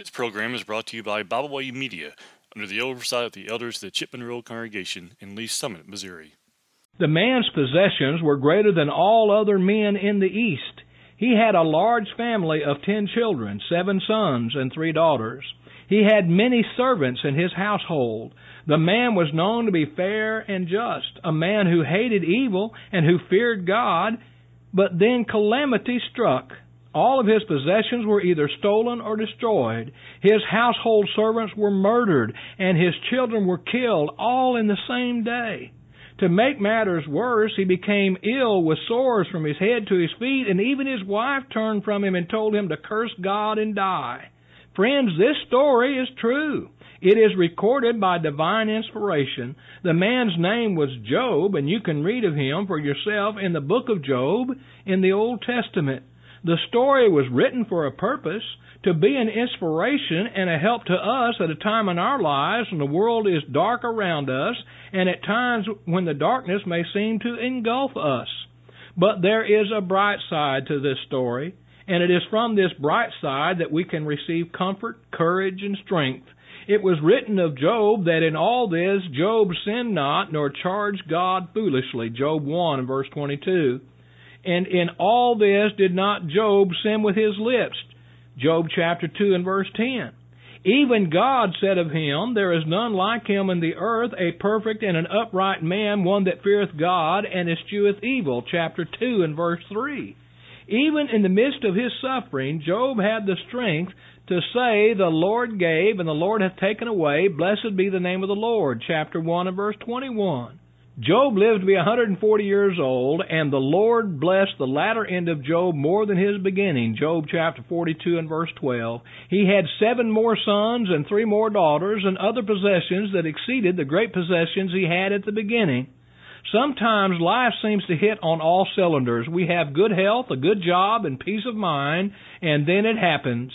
This program is brought to you by Bible Way Media, under the oversight of the elders of the Chipman Road congregation in Lee's Summit, Missouri. The man's possessions were greater than all other men in the East. He had a large family of 10 children, 7 sons and 3 daughters. He had many servants in his household. The man was known to be fair and just, a man who hated evil and who feared God, but then calamity struck. All of his possessions were either stolen or destroyed. His household servants were murdered, and his children were killed, all in the same day. To make matters worse, he became ill with sores from his head to his feet, and even his wife turned from him and told him to curse God and die. Friends, this story is true. It is recorded by divine inspiration. The man's name was Job, and you can read of him for yourself in the book of Job in the Old Testament. The story was written for a purpose, to be an inspiration and a help to us at a time in our lives when the world is dark around us and at times when the darkness may seem to engulf us. But there is a bright side to this story, and it is from this bright side that we can receive comfort, courage, and strength. It was written of Job that in all this Job sinned not nor charged God foolishly, Job 1 verse 22. And in all this did not Job sin with his lips, Job chapter 2 and verse 10. Even God said of him, there is none like him in the earth, a perfect and an upright man, one that feareth God and escheweth evil, chapter 2 and verse 3. Even in the midst of his suffering, Job had the strength to say, the Lord gave and the Lord hath taken away, blessed be the name of the Lord, chapter 1 and verse 21. Job lived to be 140 years old, and the Lord blessed the latter end of Job more than his beginning. Job chapter 42 and verse 12. He had 7 more sons and 3 more daughters and other possessions that exceeded the great possessions he had at the beginning. Sometimes life seems to hit on all cylinders. We have good health, a good job, and peace of mind, and then it happens.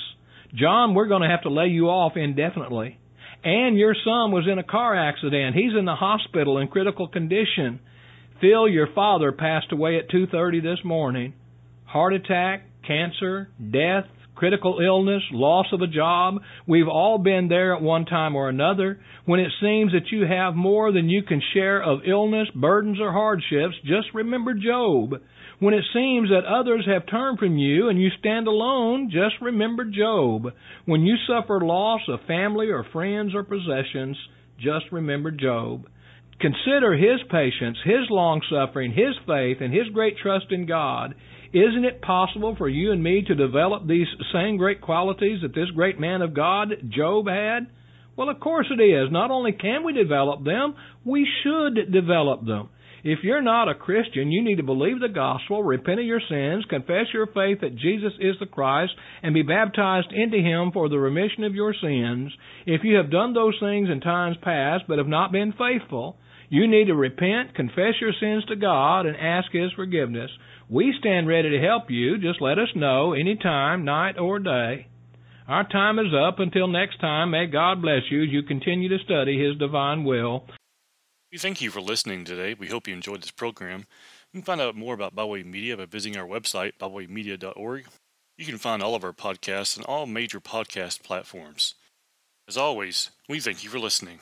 John, we're going to have to lay you off indefinitely. And your son was in a car accident. He's in the hospital in critical condition. Phil, your father, passed away at 2:30 this morning. Heart attack, cancer, death, critical illness, loss of a job. We've all been there at one time or another. When it seems that you have more than you can share of illness, burdens, or hardships, just remember Job. When it seems that others have turned from you and you stand alone, just remember Job. When you suffer loss of family or friends or possessions, just remember Job. Consider his patience, his long-suffering, his faith, and his great trust in God. Isn't it possible for you and me to develop these same great qualities that this great man of God, Job, had? Well, of course it is. Not only can we develop them, we should develop them. If you're not a Christian, you need to believe the gospel, repent of your sins, confess your faith that Jesus is the Christ, and be baptized into him for the remission of your sins. If you have done those things in times past but have not been faithful, you need to repent, confess your sins to God, and ask his forgiveness. We stand ready to help you. Just let us know any time, night or day. Our time is up. Until next time, may God bless you as you continue to study his divine will. Thank you for listening today. We hope you enjoyed this program. You can find out more about Bible Way Media by visiting our website, BibleWayMedia.org. You can find all of our podcasts on all major podcast platforms. As always, we thank you for listening.